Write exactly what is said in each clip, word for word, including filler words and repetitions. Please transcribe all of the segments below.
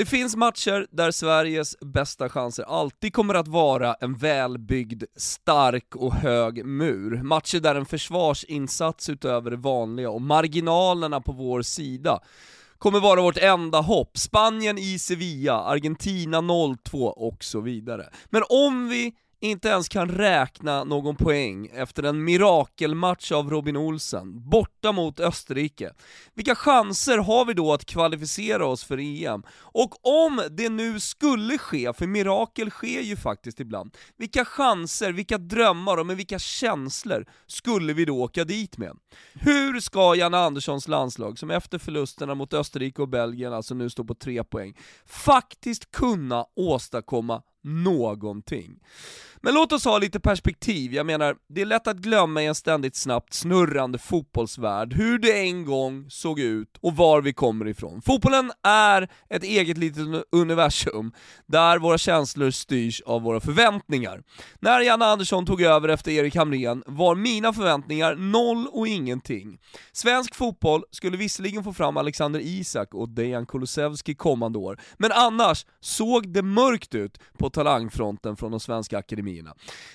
Det finns matcher där Sveriges bästa chanser alltid kommer att vara en välbyggd, stark och hög mur. Matcher där en försvarsinsats utöver det vanliga och marginalerna på vår sida kommer vara vårt enda hopp. Spanien i Sevilla, Argentina noll två och så vidare. Men om vi inte ens kan räkna någon poäng efter en mirakelmatch av Robin Olsen borta mot Österrike, vilka chanser har vi då att kvalificera oss för E M? Och om det nu skulle ske, för mirakel sker ju faktiskt ibland, vilka chanser, vilka drömmar och med vilka känslor skulle vi då åka dit med? Hur ska Janne Anderssons landslag, som efter förlusterna mot Österrike och Belgien alltså nu står på tre poäng, faktiskt kunna åstadkomma någonting? Men låt oss ha lite perspektiv. Jag menar, det är lätt att glömma i en ständigt snabbt snurrande fotbollsvärld hur det en gång såg ut och var vi kommer ifrån. Fotbollen är ett eget litet universum där våra känslor styrs av våra förväntningar. När Janne Andersson tog över efter Erik Hamren var mina förväntningar noll och ingenting. Svensk fotboll skulle visserligen få fram Alexander Isak och Dejan Kolosevski kommande år, men annars såg det mörkt ut på talangfronten från de svenska akademierna.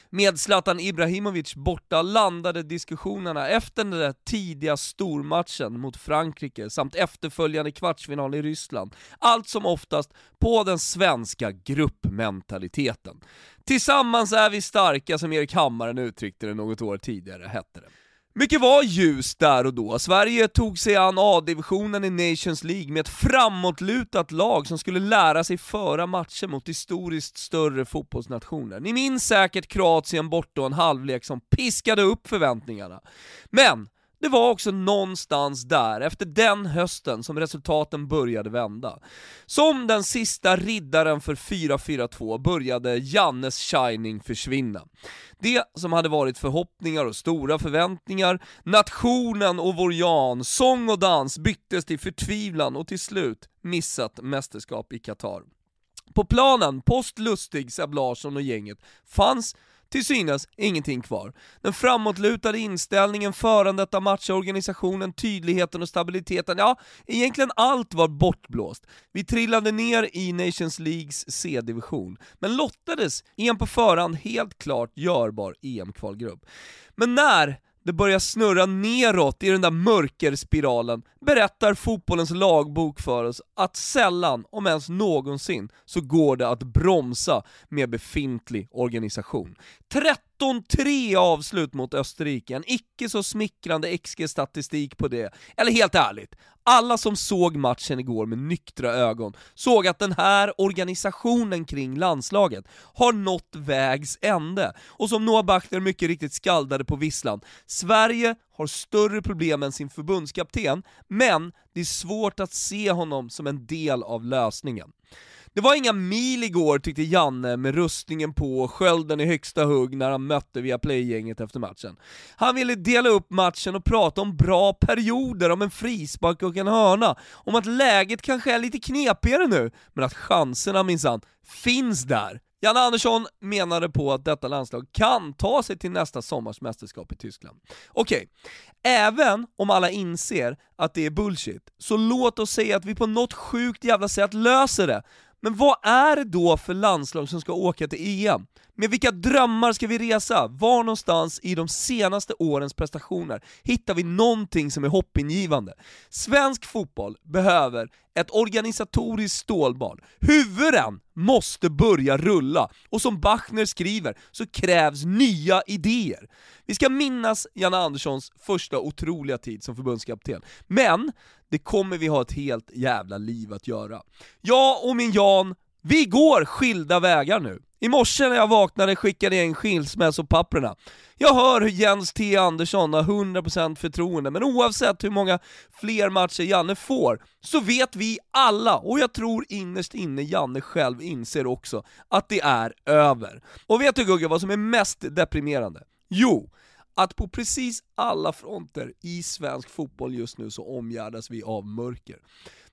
Med Zlatan Ibrahimovic borta landade diskussionerna efter den där tidiga stormatchen mot Frankrike samt efterföljande kvartsfinal i Ryssland, allt som oftast på den svenska gruppmentaliteten. Tillsammans är vi starka, som Erik Hamren uttryckte det något år tidigare, hette det. Mycket var ljus där och då. Sverige tog sig an A-divisionen i Nations League med ett framåtlutat lag som skulle lära sig föra matcher mot historiskt större fotbollsnationer. Ni minns säkert Kroatien borta och en halvlek som piskade upp förväntningarna. Men det var också någonstans där, efter den hösten, som resultaten började vända. Som den sista riddaren för fyra fyra två började Jannes shining försvinna. Det som hade varit förhoppningar och stora förväntningar, nationen och vår Jan, sång och dans, byttes till förtvivlan och till slut missat mästerskap i Qatar. På planen, postlustig Seb Larsson och gänget, fanns till synes ingenting kvar. Den framåtlutade inställningen, förandet av matchorganisationen, tydligheten och stabiliteten, ja, egentligen allt var bortblåst. Vi trillade ner i Nations Leagues C-division, men lottades i en på förhand helt klart görbar E M-kvalgrupp. Men när det börjar snurra neråt i den där mörkerspiralen berättar fotbollens lagbok för oss att sällan, om ens någonsin, så går det att bromsa med befintlig organisation. tretton tre avslut mot Österrike, en icke så smickrande X G-statistik på det. Eller helt ärligt, alla som såg matchen igår med nyktra ögon såg att den här organisationen kring landslaget har nått vägs ände. Och som Noah Bakhtar mycket riktigt skaldade på visslan, Sverige har större problem än sin förbundskapten, men det är svårt att se honom som en del av lösningen. Det var inga mil igår, tyckte Janne, med rustningen på och skölden i högsta hugg när han mötte via playgänget efter matchen. Han ville dela upp matchen och prata om bra perioder, om en frispark och en hörna, om att läget kanske är lite knepigare nu, men att chanserna minsann finns där. Janne Andersson menade på att detta landslag kan ta sig till nästa sommars mästerskap i Tyskland. Okej, okay. Även om alla inser att det är bullshit, så låt oss säga att vi på något sjukt jävla sätt löser det. Men vad är det då för landslag som ska åka till E M? Med vilka drömmar ska vi resa? Var någonstans i de senaste årens prestationer hittar vi någonting som är hoppingivande? Svensk fotboll behöver ett organisatoriskt stålbad. Huvuden måste börja rulla. Och som Bachner skriver, så krävs nya idéer. Vi ska minnas Janne Anderssons första otroliga tid som förbundskapten. Men det kommer vi ha ett helt jävla liv att göra. Jag och min Jan, vi går skilda vägar nu. I morse när jag vaknade skickade jag en skilsmässopapperna. Jag hör hur Jens T. Andersson har hundra procent förtroende, men oavsett hur många fler matcher Janne får så vet vi alla, och jag tror innerst inne Janne själv inser också, att det är över. Och vet du, Gugge, vad som är mest deprimerande? Jo, att på precis alla fronter i svensk fotboll just nu så omgärdas vi av mörker.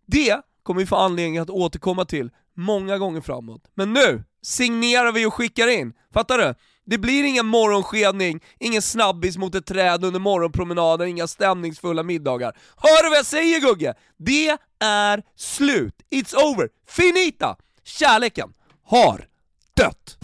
Det kommer vi få anledning att återkomma till många gånger framåt. Men nu signerar vi och skickar in. Fattar du? Det blir ingen morgonskedning, ingen snabbis mot ett träd under morgonpromenaden, inga stämningsfulla middagar. Hör du vad jag säger, Gugge? Det är slut. It's over. Finita. Kärleken har dött.